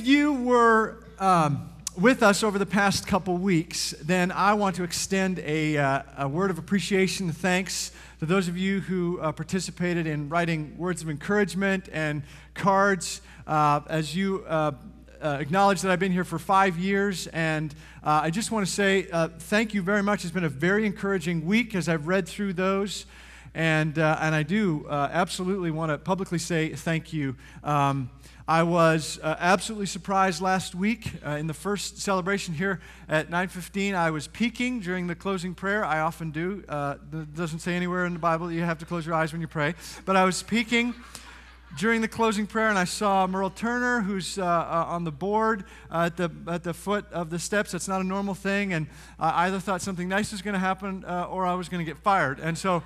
If you were with us over the past couple weeks, then I want to extend a word of appreciation, thanks to those of you who participated in writing words of encouragement and cards as you acknowledge that I've been here for 5 years, and I just want to say thank you very much. It's been a very encouraging week as I've read through those, and I do absolutely want to publicly say thank you. I was absolutely surprised last week in the first celebration here at 9:15. I was peeking during the closing prayer. I often do. It doesn't say anywhere in the Bible that you have to close your eyes when you pray, but I was peeking during the closing prayer, and I saw Merle Turner, who's on the board at the foot of the steps. That's not a normal thing, and I either thought something nice was going to happen or I was going to get fired. And so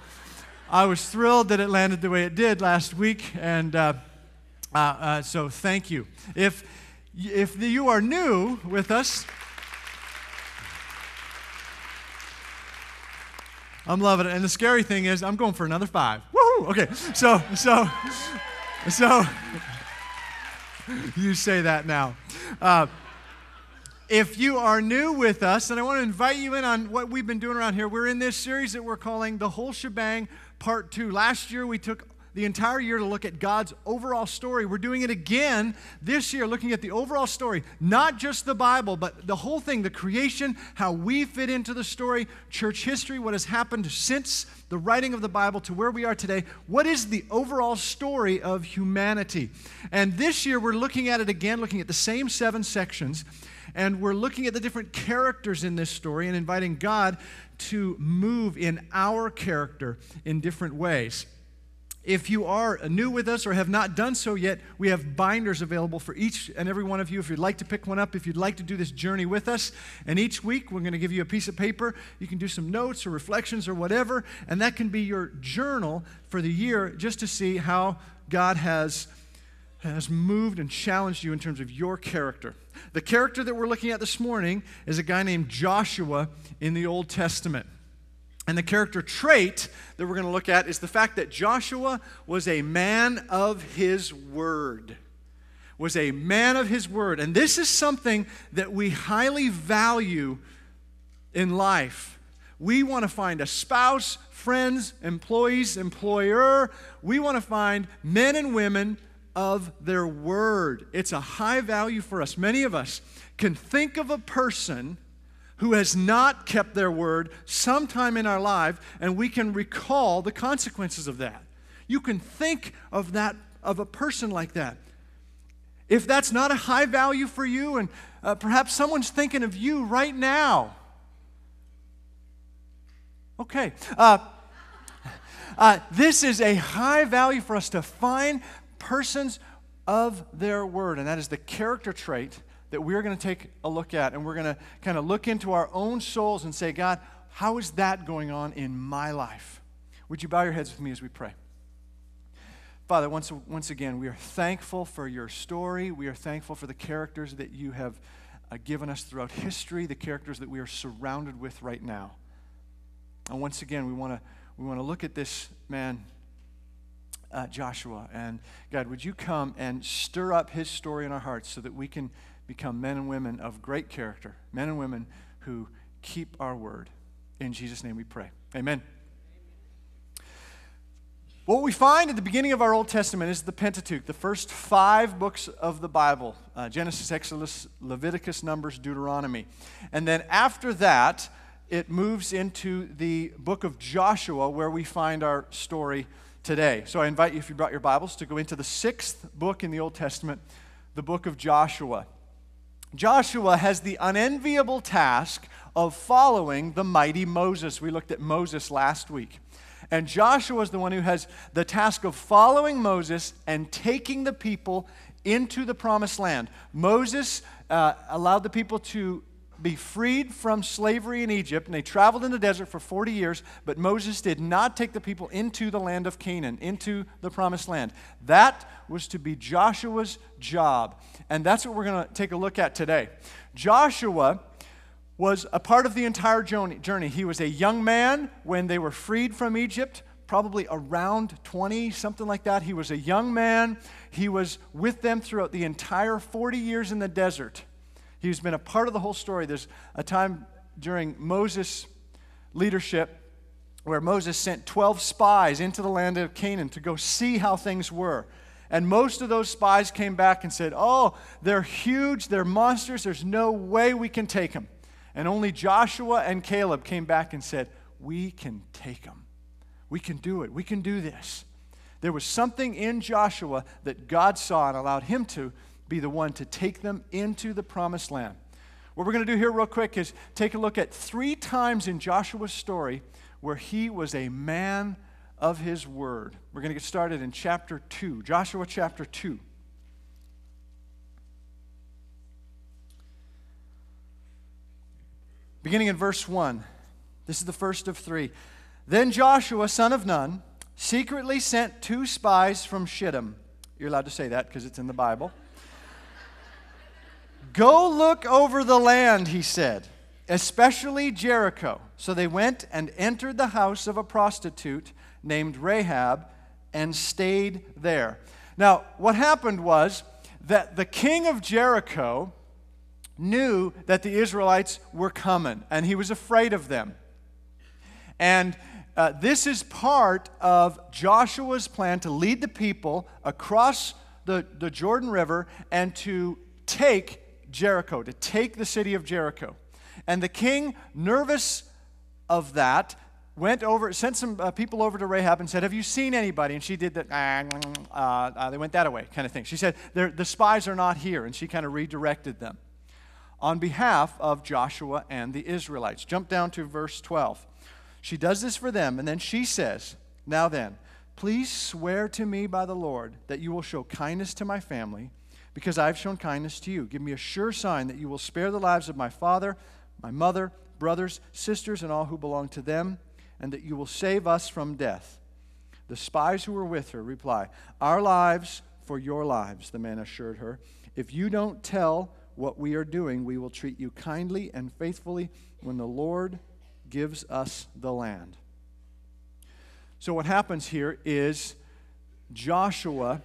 I was thrilled that it landed the way it did last week, and so thank you. If you are new with us, I'm loving it. And the scary thing is, I'm going for another 5. Woohoo! Okay, so you say that now. If you are new with us, then I want to invite you in on what we've been doing around here. We're in this series that we're calling The Whole Shebang Part 2. Last year, we took the entire year to look at God's overall story. We're doing it again this year, looking at the overall story, not just the Bible, but the whole thing, the creation, how we fit into the story, church history, what has happened since the writing of the Bible to where we are today. What is the overall story of humanity? And this year, we're looking at it again, looking at the same 7 sections, and we're looking at the different characters in this story and inviting God to move in our character in different ways. If you are new with us or have not done so yet, we have binders available for each and every one of you. If you'd like to pick one up, if you'd like to do this journey with us, and each week we're going to give you a piece of paper. You can do some notes or reflections or whatever, and that can be your journal for the year just to see how God has moved and challenged you in terms of your character. The character that we're looking at this morning is a guy named Joshua in the Old Testament. And the character trait that we're going to look at is the fact that Joshua was a man of his word. Was a man of his word. And this is something that we highly value in life. We want to find a spouse, friends, employees, employer. We want to find men and women of their word. It's a high value for us. Many of us can think of a person who has not kept their word sometime in our life, and we can recall the consequences of that. You can think of that, of a person like that. If that's not a high value for you, and perhaps someone's thinking of you right now. Okay. This is a high value for us to find persons of their word, and that is the character trait that we're going to take a look at, and we're going to kind of look into our own souls and say, God, how is that going on in my life? Would you bow your heads with me as we pray? Father, once again, we are thankful for your story. We are thankful for the characters that you have given us throughout history, the characters that we are surrounded with right now. And once again, we want to look at this man, Joshua, and God, would you come and stir up his story in our hearts so that we can become men and women of great character, men and women who keep our word. In Jesus' name we pray. Amen. What we find at the beginning of our Old Testament is the Pentateuch, the first 5 books of the Bible, Genesis, Exodus, Leviticus, Numbers, Deuteronomy. And then after that, it moves into the book of Joshua, where we find our story today. So I invite you, if you brought your Bibles, to go into the 6th book in the Old Testament, the book of Joshua. Joshua has the unenviable task of following the mighty Moses. We looked at Moses last week. And Joshua is the one who has the task of following Moses and taking the people into the promised land. Moses allowed the people to be freed from slavery in Egypt, and they traveled in the desert for 40 years, but Moses did not take the people into the land of Canaan, into the promised land. That was to be Joshua's job, and that's what we're going to take a look at today. Joshua was a part of the entire journey. He was a young man when they were freed from Egypt, probably around 20, something like that. He was a young man. He was with them throughout the entire 40 years in the desert. He's been a part of the whole story. There's a time during Moses' leadership where Moses sent 12 spies into the land of Canaan to go see how things were. And most of those spies came back and said, oh, they're huge, they're monsters, there's no way we can take them. And only Joshua and Caleb came back and said, we can take them. We can do it. We can do this. There was something in Joshua that God saw and allowed him to be the one to take them into the promised land. What we're going to do here real quick is take a look at three times in Joshua's story where he was a man of his word. We're going to get started in chapter 2, Joshua chapter 2. Beginning in verse 1, this is the first of three. Then Joshua, son of Nun, secretly sent two spies from Shittim. You're allowed to say that because it's in the Bible. Go look over the land, he said, especially Jericho. So they went and entered the house of a prostitute named Rahab and stayed there. Now, what happened was that the king of Jericho knew that the Israelites were coming, and he was afraid of them. And this is part of Joshua's plan to lead the people across the Jordan River and to take Jericho, to take the city of Jericho. And the king, nervous of that, went over, sent some people over to Rahab and said, have you seen anybody? And she did that, they went that away kind of thing. She said, the spies are not here, and she kind of redirected them on behalf of Joshua and the Israelites. Jump down to verse 12. She does this for them, and then she says, now then, please swear to me by the Lord that you will show kindness to my family, because I have shown kindness to you. Give me a sure sign that you will spare the lives of my father, my mother, brothers, sisters, and all who belong to them, and that you will save us from death. The spies who were with her reply, our lives for your lives, the man assured her. If you don't tell what we are doing, we will treat you kindly and faithfully when the Lord gives us the land. So what happens here is Joshua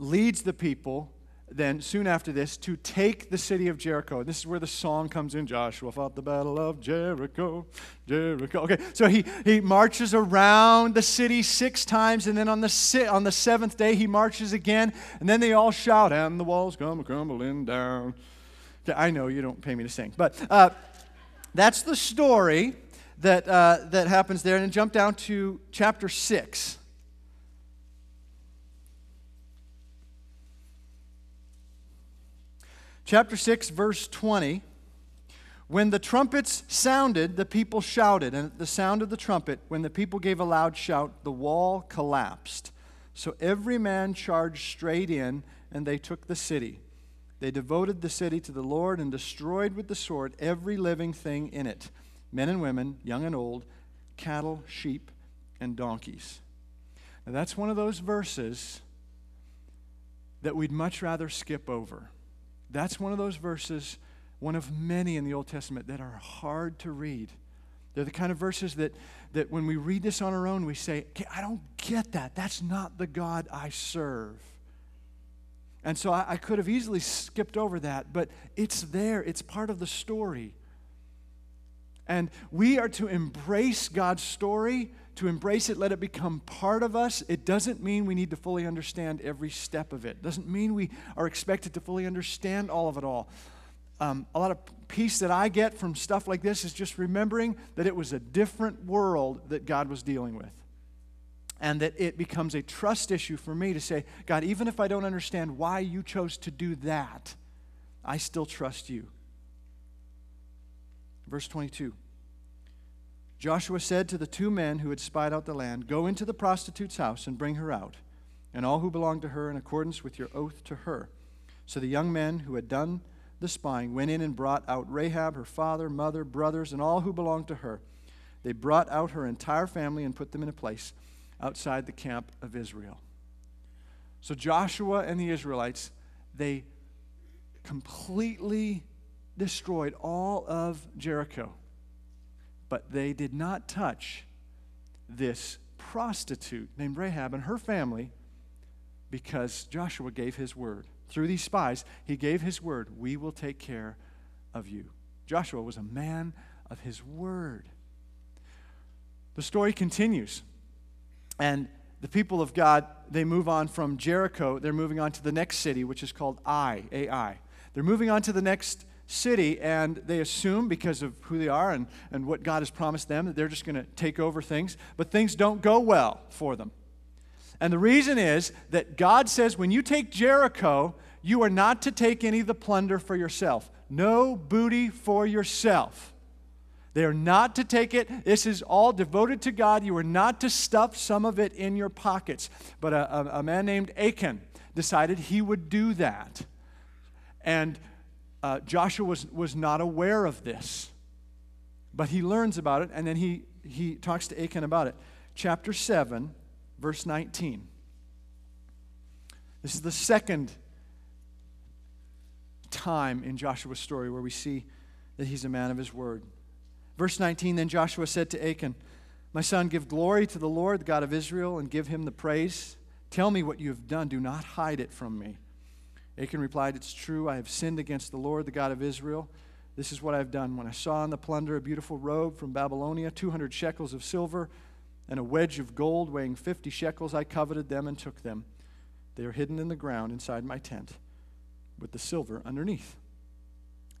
leads the people then soon after this to take the city of Jericho. This is where the song comes in. Joshua fought the battle of Jericho, Jericho. Okay, so he marches around the city 6 times, and then on the 7th day he marches again, and then they all shout, and the walls come crumbling down. Okay, I know you don't pay me to sing, but that's the story that happens there. And then jump down to chapter 6. Chapter 6, verse 20, when the trumpets sounded, the people shouted, and at the sound of the trumpet, when the people gave a loud shout, the wall collapsed. So every man charged straight in, and they took the city. They devoted the city to the Lord and destroyed with the sword every living thing in it, men and women, young and old, cattle, sheep, and donkeys. Now that's one of those verses that we'd much rather skip over. That's one of those verses, one of many in the Old Testament that are hard to read. They're the kind of verses that when we read this on our own, we say, okay, I don't get that. That's not the God I serve. And so I could have easily skipped over that, but it's there. It's part of the story. And we are to embrace God's story, to embrace it, let it become part of us. It doesn't mean we need to fully understand every step of it. It doesn't mean we are expected to fully understand all of it all. A lot of peace that I get from stuff like this is just remembering that it was a different world that God was dealing with. And that it becomes a trust issue for me to say, God, even if I don't understand why you chose to do that, I still trust you. Verse 22. Joshua said to the 2 men who had spied out the land, go into the prostitute's house and bring her out, and all who belong to her in accordance with your oath to her. So the young men who had done the spying went in and brought out Rahab, her father, mother, brothers, and all who belonged to her. They brought out her entire family and put them in a place outside the camp of Israel. So Joshua and the Israelites, they completely destroyed all of Jericho. But they did not touch this prostitute named Rahab and her family because Joshua gave his word. Through these spies, he gave his word, we will take care of you. Joshua was a man of his word. The story continues, and the people of God, they move on from Jericho. They're moving on to the next city, which is called Ai, A-I. They're moving on to the next city, and they assume, because of who they are and what God has promised them, that they're just going to take over things, but things don't go well for them. And the reason is that God says, when you take Jericho, you are not to take any of the plunder for yourself. No booty for yourself. They are not to take it. This is all devoted to God. You are not to stuff some of it in your pockets. But a man named Achan decided he would do that. And Joshua was not aware of this. But he learns about it, and then he talks to Achan about it. Chapter 7, verse 19. This is the second time in Joshua's story where we see that he's a man of his word. Verse 19, then Joshua said to Achan, "My son, give glory to the Lord, the God of Israel, and give him the praise. Tell me what you have done. Do not hide it from me." Achan replied, "It's true. I have sinned against the Lord, the God of Israel. This is what I have done. When I saw in the plunder a beautiful robe from Babylonia, 200 shekels of silver, and a wedge of gold weighing 50 shekels, I coveted them and took them. They are hidden in the ground inside my tent, with the silver underneath."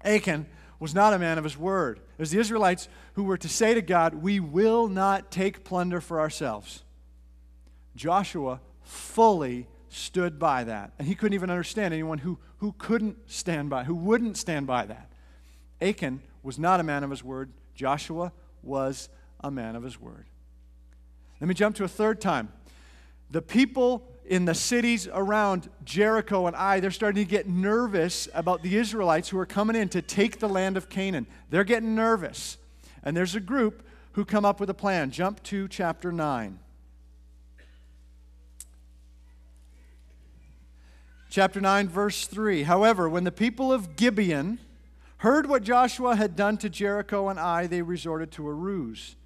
Achan was not a man of his word. It was the Israelites who were to say to God, we will not take plunder for ourselves. Joshua fully stood by that. And he couldn't even understand anyone who wouldn't stand by that. Achan was not a man of his word. Joshua was a man of his word. Let me jump to a third time. The people in the cities around Jericho and Ai, they're starting to get nervous about the Israelites who are coming in to take the land of Canaan. They're getting nervous. And there's a group who come up with a plan. Jump to chapter 9. Chapter 9, verse 3. However, when the people of Gibeon heard what Joshua had done to Jericho and Ai, they resorted to a ruse.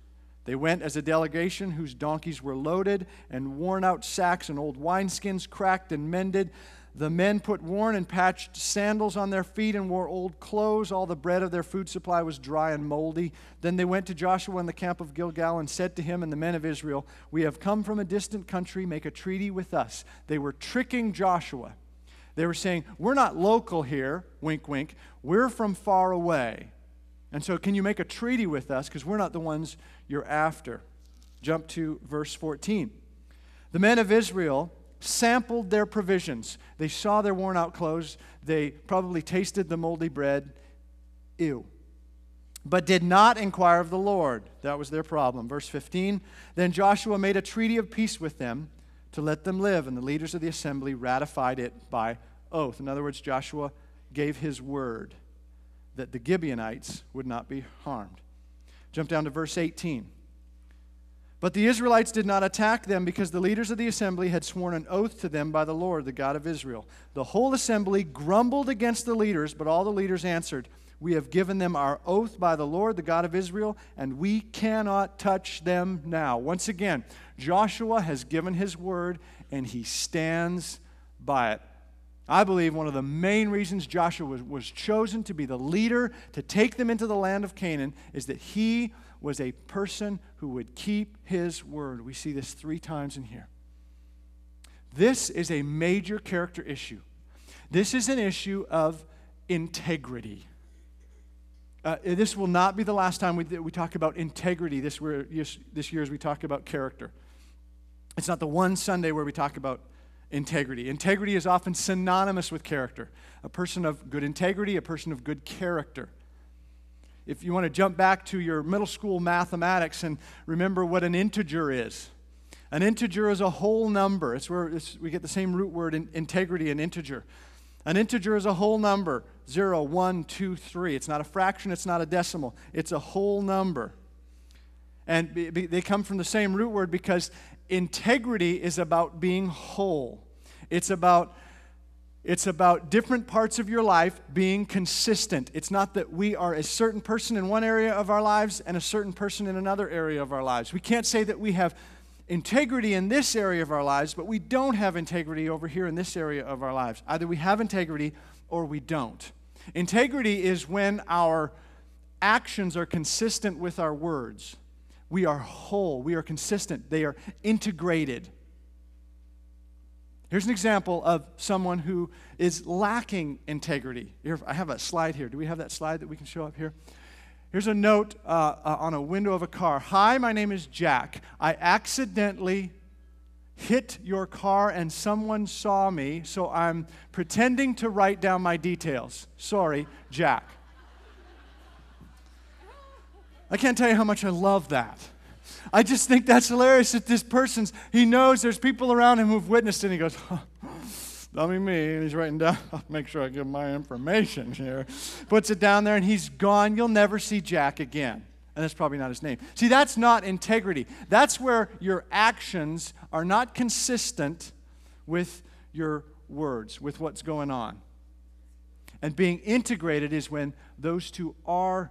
They went as a delegation whose donkeys were loaded and worn-out sacks and old wineskins cracked and mended. The men put worn and patched sandals on their feet and wore old clothes. All the bread of their food supply was dry and moldy. Then they went to Joshua in the camp of Gilgal and said to him and the men of Israel, "We have come from a distant country. Make a treaty with us." They were tricking Joshua. They were saying, "We're not local here," wink, wink. "We're from far away. And so can you make a treaty with us, because we're not the ones you're after." Jump to verse 14. The men of Israel sampled their provisions. They saw their worn-out clothes. They probably tasted the moldy bread. Ew. But did not inquire of the Lord. That was their problem. Verse 15. Then Joshua made a treaty of peace with them to let them live, and the leaders of the assembly ratified it by oath. In other words, Joshua gave his word that the Gibeonites would not be harmed. Jump down to verse 18. But the Israelites did not attack them because the leaders of the assembly had sworn an oath to them by the Lord, the God of Israel. The whole assembly grumbled against the leaders, but all the leaders answered, "We have given them our oath by the Lord, the God of Israel, and we cannot touch them now." Once again, Joshua has given his word, and he stands by it. I believe one of the main reasons Joshua was chosen to be the leader to take them into the land of Canaan is that he was a person who would keep his word. We see this 3 times in here. This is a major character issue. This is an issue of integrity. This will not be the last time we talk about integrity this year as we talk about character. It's not the one Sunday where we talk about integrity. Integrity is often synonymous with character. A person of good integrity, a person of good character. If you want to jump back to your middle school mathematics and remember what an integer is. An integer is a whole number. It's where we get the same root word in integrity and integer. An integer is a whole number. 0, 1, 2, 3. It's not a fraction. It's not a decimal. It's a whole number. And they come from the same root word because integrity is about being whole. It's about different parts of your life being consistent. It's not that we are a certain person in one area of our lives and a certain person in another area of our lives. We can't say that we have integrity in this area of our lives, but we don't have integrity over here in this area of our lives. Either we have integrity or we don't. Integrity is when our actions are consistent with our words. We are whole. We are consistent. They are integrated. Here's an example of someone who is lacking integrity. Here, I have a slide here. Do we have that slide that we can show up here? Here's a note on a window of a car. Hi, my name is Jack. I accidentally hit your car and someone saw me, so I'm pretending to write down my details. Sorry, Jack. I can't tell you how much I love that. I just think that's hilarious that this person's, he knows there's people around him who've witnessed it, and he goes, huh, that'll be me, and he's writing down, I'll make sure I give my information here. Puts it down there, and he's gone. You'll never see Jack again. And that's probably not his name. See, that's not integrity. That's where your actions are not consistent with your words, with what's going on. And being integrated is when those two are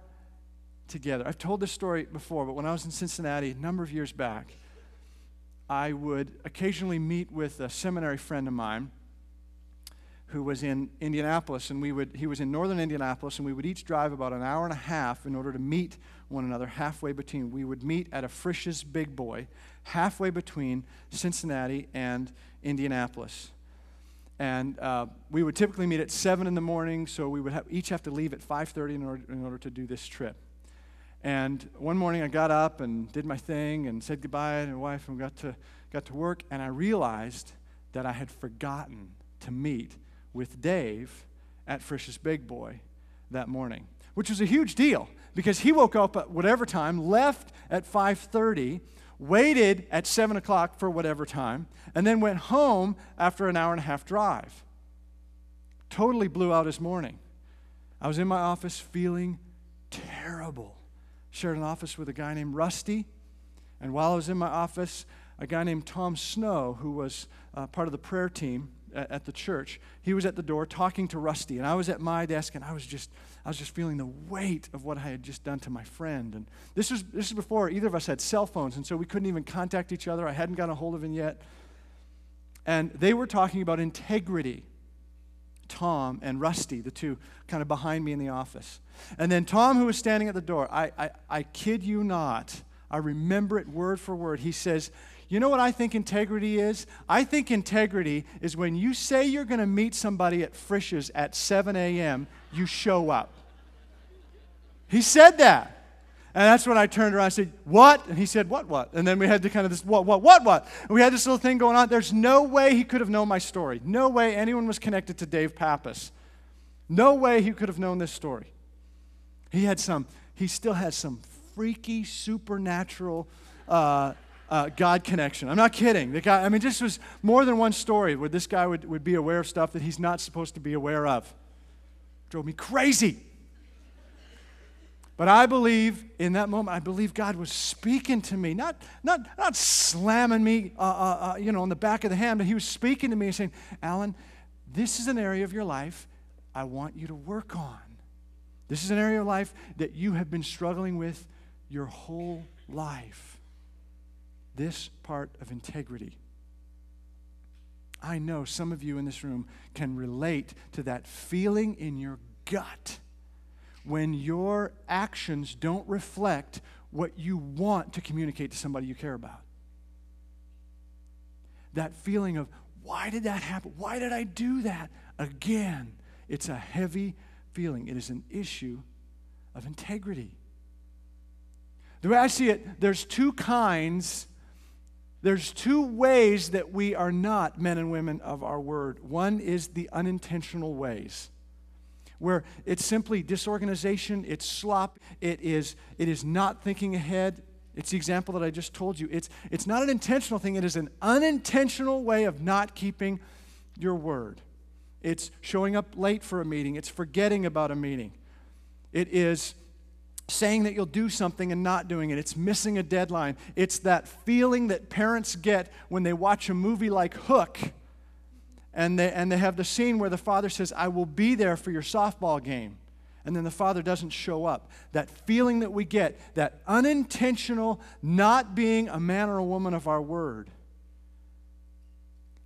together. I've told this story before, but when I was in Cincinnati a number of years back, I would occasionally meet with a seminary friend of mine who was in Indianapolis, and he was in northern Indianapolis, and we would each drive about an hour and a half in order to meet one another halfway between. We would meet at a Frisch's Big Boy halfway between Cincinnati and Indianapolis. And we would typically meet at 7 in the morning, so we would each have to leave at 5:30 in order to do this trip. And one morning I got up and did my thing and said goodbye to my wife and got to work, and I realized that I had forgotten to meet with Dave at Frisch's Big Boy that morning, which was a huge deal because he woke up at whatever time, left at 5:30, waited at 7 o'clock for whatever time, and then went home after an hour and a half drive. Totally blew out his morning. I was in my office feeling terrible. Shared an office with a guy named Rusty, and while I was in my office, a guy named Tom Snow, who was part of the prayer team at the church, he was at the door talking to Rusty, and I was at my desk, and I was just feeling the weight of what I had just done to my friend. And this was before either of us had cell phones, and so we couldn't even contact each other. I hadn't gotten a hold of him yet. And they were talking about integrity, Tom and Rusty, the two kind of behind me in the office. And then Tom, who was standing at the door, I kid you not, I remember it word for word. He says, you know what I think integrity is? I think integrity is when you say you're going to meet somebody at Frisch's at 7 a.m., you show up. He said that. And that's when I turned around and said, what? And he said, what? And then we had this, what? And we had this little thing going on. There's no way he could have known my story. No way anyone was connected to Dave Pappas. No way he could have known this story. He still has some freaky, supernatural God connection. I'm not kidding. The guy, this was more than one story where this guy would be aware of stuff that he's not supposed to be aware of. Drove me crazy. But I believe in that moment, I believe God was speaking to me, not slamming me, on the back of the hand, but He was speaking to me and saying, Alan, this is an area of your life I want you to work on. This is an area of life that you have been struggling with your whole life. This part of integrity. I know some of you in this room can relate to that feeling in your gut when your actions don't reflect what you want to communicate to somebody you care about. That feeling of, why did that happen? Why did I do that again? It's a heavy feeling. It is an issue of integrity. The way I see it, there's two ways that we are not men and women of our word. One is the unintentional ways, where it's simply disorganization, it's slop, it is not thinking ahead. It's the example that I just told you. It's not an intentional thing. It is an unintentional way of not keeping your word. It's showing up late for a meeting. It's forgetting about a meeting. It is saying that you'll do something and not doing it. It's missing a deadline. It's that feeling that parents get when they watch a movie like Hook. And they have the scene where the father says, I will be there for your softball game. and then the father doesn't show up. That feeling that we get, that unintentional not being a man or a woman of our word,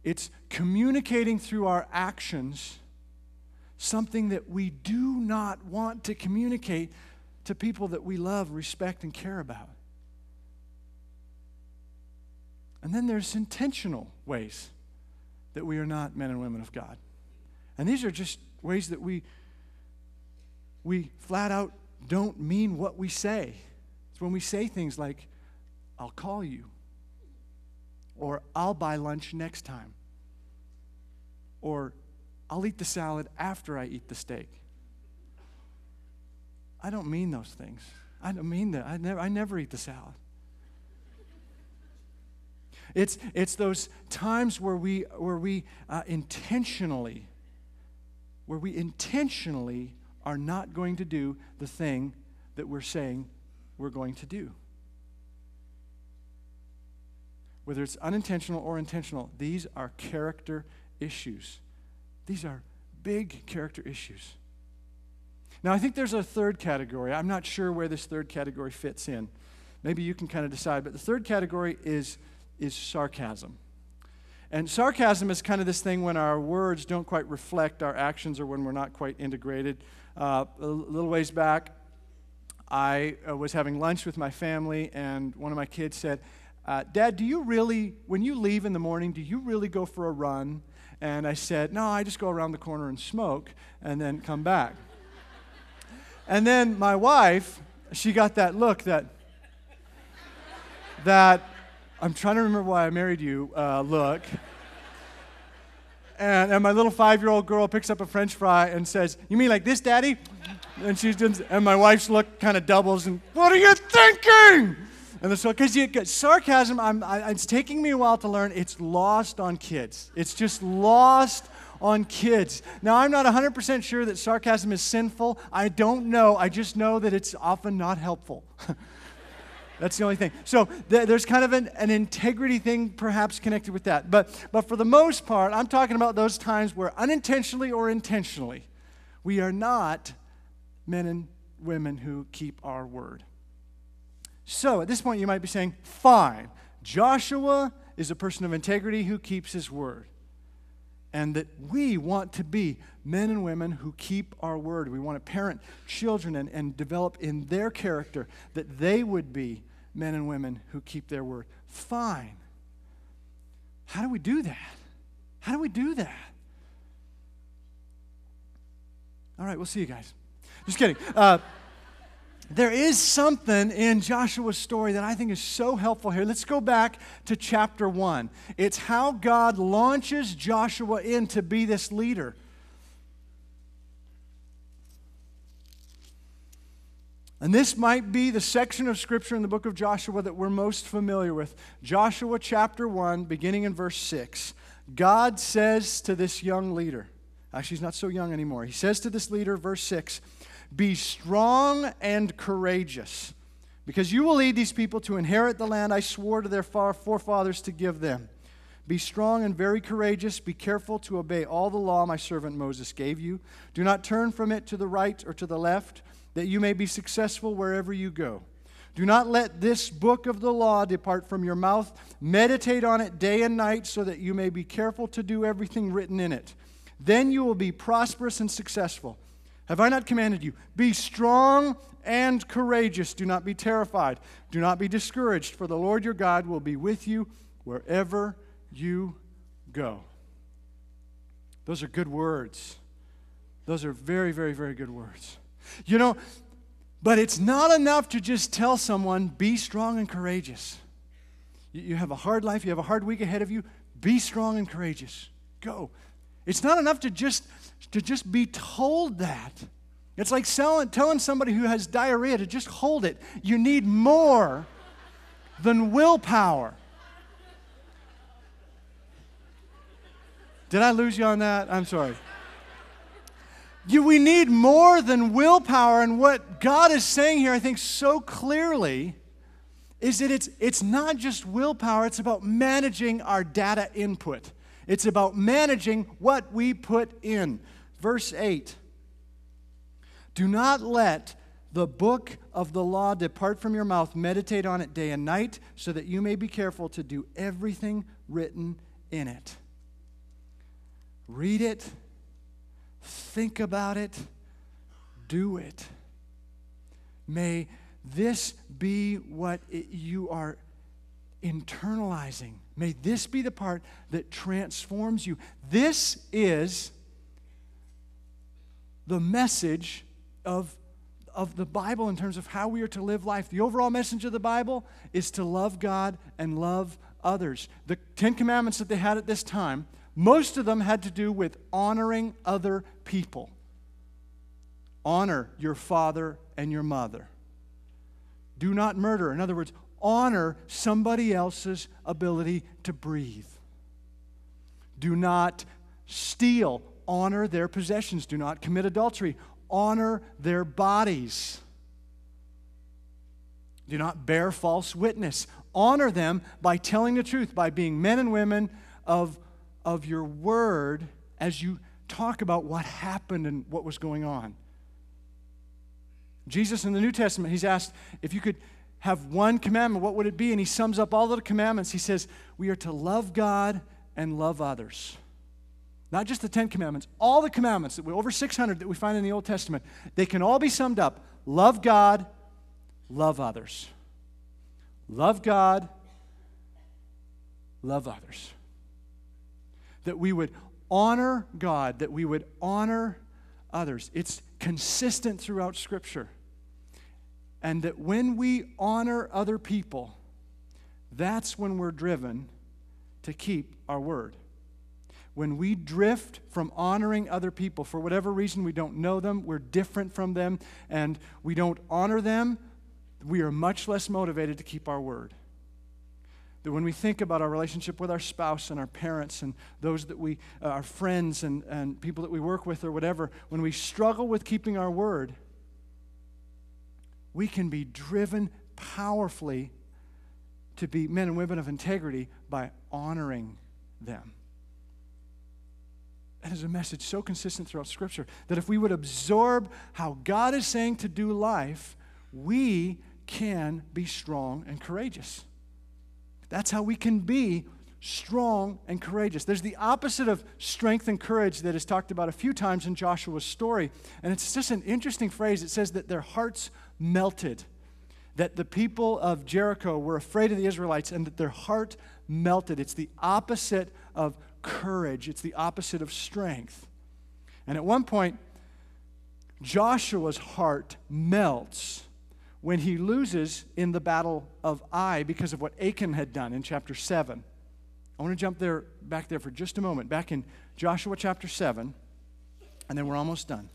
it's communicating through our actions something that we do not want to communicate to people that we love, respect, and care about. And then there's intentional ways that we are not men and women of God. And these are just ways that we flat out don't mean what we say. It's when we say things like, I'll call you, or I'll buy lunch next time, or I'll eat the salad after I eat the steak. I don't mean those things. I don't mean that. I never eat the salad. It's those times where we intentionally are not going to do the thing that we're saying we're going to do. Whether it's unintentional or intentional, these are character issues. These are big character issues. Now, I think there's a third category. I'm not sure where this third category fits in. Maybe you can kind of decide, but the third category is sarcasm. And sarcasm is kind of this thing when our words don't quite reflect our actions or when we're not quite integrated. A little ways back, I was having lunch with my family, and one of my kids said, Dad, do you really, when you leave in the morning, do you really go for a run? And I said, no, I just go around the corner and smoke and then come back. And then my wife, she got that look that I'm trying to remember why I married you, look. And my little 5-year-old girl picks up a French fry and says, you mean like this, Daddy? And and my wife's look kind of doubles and, what are you thinking? And so, because sarcasm, it's taking me a while to learn, it's lost on kids. It's just lost on kids. Now, I'm not 100% sure that sarcasm is sinful. I don't know. I just know that it's often not helpful. That's the only thing. So there's kind of an integrity thing perhaps connected with that. But for the most part, I'm talking about those times where unintentionally or intentionally, we are not men and women who keep our word. So at this point, you might be saying, fine, Joshua is a person of integrity who keeps his word. And that we want to be men and women who keep our word. We want to parent children and develop in their character that they would be men and women who keep their word. Fine. How do we do that? How do we do that? All right, we'll see you guys. Just kidding. There is something in Joshua's story that I think is so helpful here. Let's go back to chapter 1. It's how God launches Joshua in to be this leader. And this might be the section of Scripture in the book of Joshua that we're most familiar with. Joshua chapter 1, beginning in verse 6. God says to this young leader, actually he's not so young anymore, he says to this leader, verse 6, be strong and courageous, because you will lead these people to inherit the land I swore to their forefathers to give them. Be strong and very courageous. Be careful to obey all the law my servant Moses gave you. Do not turn from it to the right or to the left, that you may be successful wherever you go. Do not let this book of the law depart from your mouth. Meditate on it day and night, so that you may be careful to do everything written in it. Then you will be prosperous and successful. Have I not commanded you? Be strong and courageous. Do not be terrified. Do not be discouraged, for the Lord your God will be with you wherever you go. Those are good words. Those are very, very, very good words. You know, but it's not enough to just tell someone, be strong and courageous. You have a hard life. You have a hard week ahead of you. Be strong and courageous. Go. It's not enough to just be told that. It's like telling somebody who has diarrhea to just hold it. You need more than willpower. Did I lose you on that? I'm sorry. We need more than willpower, and what God is saying here, I think so clearly, is that it's not just willpower, it's about managing our data input. It's about managing what we put in. Verse 8. Do not let the book of the law depart from your mouth. Meditate on it day and night so that you may be careful to do everything written in it. Read it. Think about it. Do it. May this be what you are internalizing. May this be the part that transforms you. This is the message of the Bible in terms of how we are to live life. The overall message of the Bible is to love God and love others. The 10 Commandments that they had at this time, most of them had to do with honoring other people. Honor your father and your mother. Do not murder. In other words, honor somebody else's ability to breathe. Do not steal. Honor their possessions. Do not commit adultery. Honor their bodies. Do not bear false witness. Honor them by telling the truth, by being men and women of your word as you talk about what happened and what was going on. Jesus in the New Testament, he's asked if you could have one commandment, what would it be? And he sums up all the commandments. He says, we are to love God and love others. Not just the 10 commandments, all the commandments, that over 600 that we find in the Old Testament, they can all be summed up. Love God, love others. Love God, love others. That we would honor God, that we would honor others. It's consistent throughout Scripture. And that when we honor other people, that's when we're driven to keep our word. When we drift from honoring other people, for whatever reason, we don't know them, we're different from them, and we don't honor them, we are much less motivated to keep our word. That when we think about our relationship with our spouse and our parents and those that we, our friends and people that we work with or whatever, when we struggle with keeping our word, we can be driven powerfully to be men and women of integrity by honoring them. That is a message so consistent throughout Scripture that if we would absorb how God is saying to do life, we can be strong and courageous. That's how we can be strong and courageous. There's the opposite of strength and courage that is talked about a few times in Joshua's story, and it's just an interesting phrase. It says that their hearts melted, that the people of Jericho were afraid of the Israelites and that their heart melted. It's the opposite of courage. It's the opposite of strength. And at one point, Joshua's heart melts when he loses in the battle of Ai because of what Achan had done in chapter 7. I want to jump there, back there for just a moment, back in Joshua chapter 7, and then we're almost done.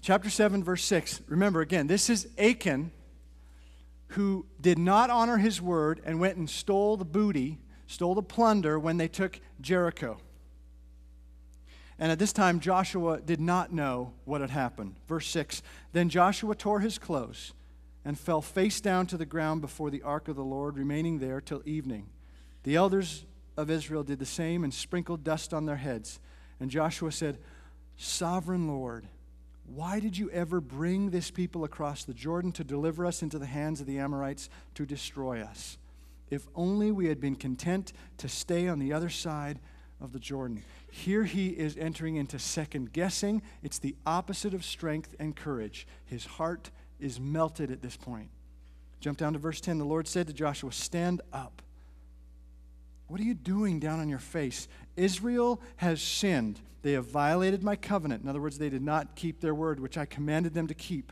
Chapter 7, verse 6. Remember, again, this is Achan who did not honor his word and went and stole the booty, stole the plunder when they took Jericho. And at this time, Joshua did not know what had happened. Verse 6, then Joshua tore his clothes and fell face down to the ground before the ark of the Lord, remaining there till evening. The elders of Israel did the same and sprinkled dust on their heads. And Joshua said, Sovereign Lord, why did you ever bring this people across the Jordan to deliver us into the hands of the Amorites to destroy us? If only we had been content to stay on the other side of the Jordan. Here he is entering into second guessing. It's the opposite of strength and courage. His heart is melted at this point. Jump down to verse 10. The Lord said to Joshua, stand up. What are you doing down on your face? Israel has sinned. They have violated my covenant. In other words, they did not keep their word, which I commanded them to keep.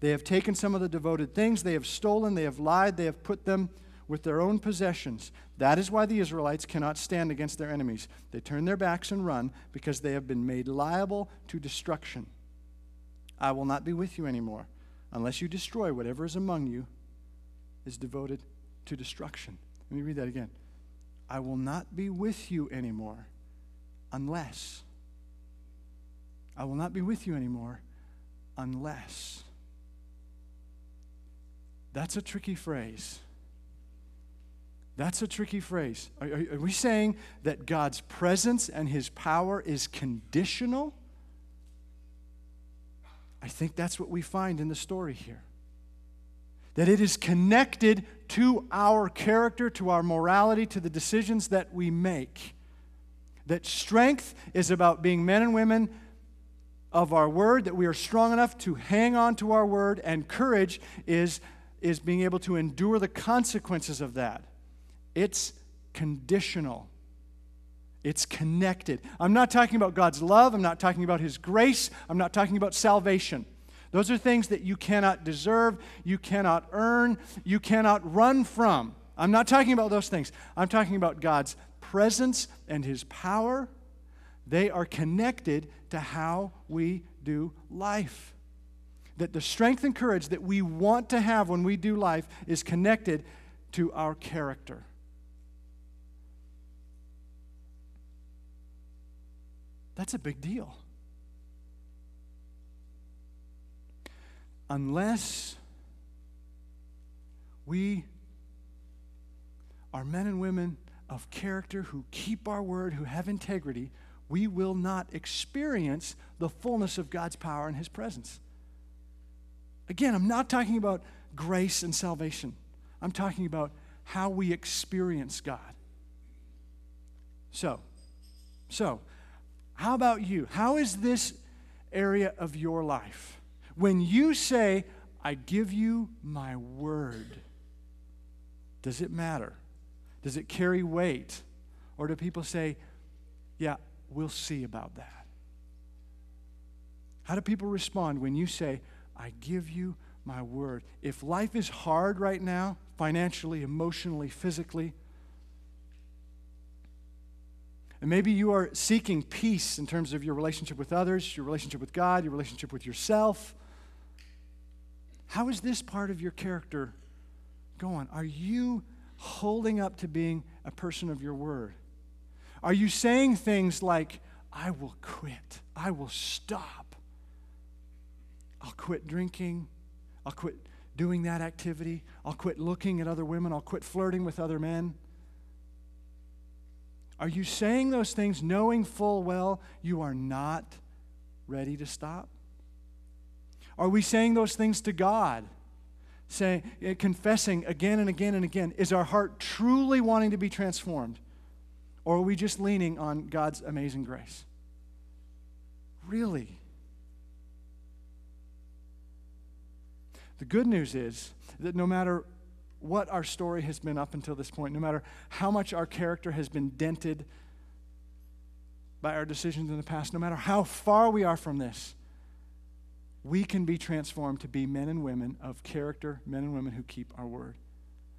They have taken some of the devoted things. They have stolen. They have lied. They have put them with their own possessions. That is why the Israelites cannot stand against their enemies. They turn their backs and run because they have been made liable to destruction. I will not be with you anymore unless you destroy whatever is among you is devoted to destruction. Let me read that again. I will not be with you anymore unless. I will not be with you anymore unless. That's a tricky phrase. That's a tricky phrase. Are we saying that God's presence and his power is conditional? I think that's what we find in the story here. That it is connected to our character, to our morality, to the decisions that we make. That strength is about being men and women of our word, that we are strong enough to hang on to our word, and courage is being able to endure the consequences of that. It's conditional. It's connected. I'm not talking about God's love. I'm not talking about his grace. I'm not talking about salvation. Those are things that you cannot deserve, you cannot earn, you cannot run from. I'm not talking about those things. I'm talking about God's presence and his power. They are connected to how we do life. That the strength and courage that we want to have when we do life is connected to our character. That's a big deal. Unless we are men and women of character who keep our word, who have integrity, we will not experience the fullness of God's power and his presence. Again, I'm not talking about grace and salvation. I'm talking about how we experience God. So, how about you? How is this area of your life? When you say, I give you my word, does it matter? Does it carry weight? Or do people say, yeah, we'll see about that? How do people respond when you say, I give you my word? If life is hard right now, financially, emotionally, physically, and maybe you are seeking peace in terms of your relationship with others, your relationship with God, your relationship with yourself, how is this part of your character going? Are you holding up to being a person of your word? Are you saying things like, I will quit, I will stop, I'll quit drinking, I'll quit doing that activity, I'll quit looking at other women, I'll quit flirting with other men? Are you saying those things knowing full well you are not ready to stop? Are we saying those things to God? Confessing again and again and again, is our heart truly wanting to be transformed? Or are we just leaning on God's amazing grace? Really? The good news is that no matter what our story has been up until this point, no matter how much our character has been dented by our decisions in the past, no matter how far we are from this, we can be transformed to be men and women of character, men and women who keep our word.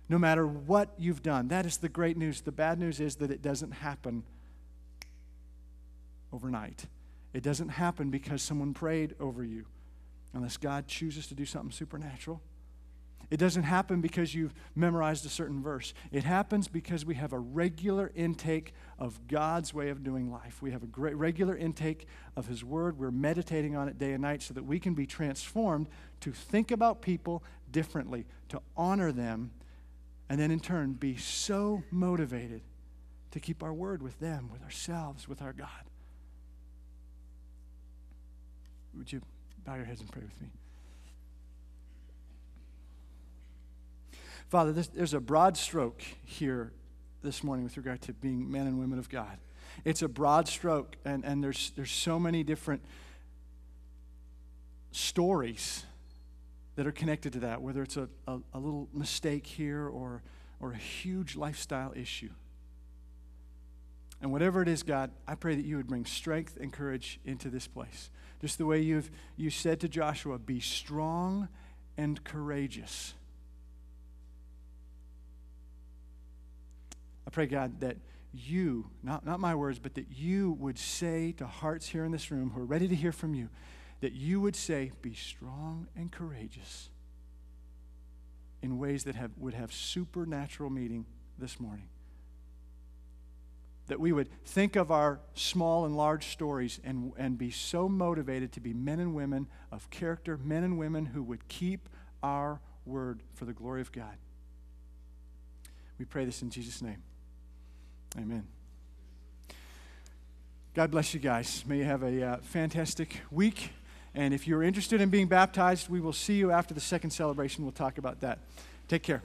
No matter what you've done, that is the great news. The bad news is that it doesn't happen overnight. It doesn't happen because someone prayed over you, unless God chooses to do something supernatural. It doesn't happen because you've memorized a certain verse. It happens because we have a regular intake of God's way of doing life. We have a great regular intake of his word. We're meditating on it day and night so that we can be transformed to think about people differently, to honor them, and then in turn be so motivated to keep our word with them, with ourselves, with our God. Would you bow your heads and pray with me? Father, there's a broad stroke here this morning with regard to being men and women of God. It's a broad stroke, and there's so many different stories that are connected to that, whether it's a little mistake here or a huge lifestyle issue. And whatever it is, God, I pray that you would bring strength and courage into this place. Just the way you said to Joshua, be strong and courageous. I pray, God, that you, not my words, but that you would say to hearts here in this room who are ready to hear from you, that you would say, be strong and courageous in ways that would have supernatural meaning this morning. That we would think of our small and large stories and be so motivated to be men and women of character, men and women who would keep our word for the glory of God. We pray this in Jesus' name. Amen. God bless you guys. May you have a fantastic week. And if you're interested in being baptized, we will see you after the second celebration. We'll talk about that. Take care.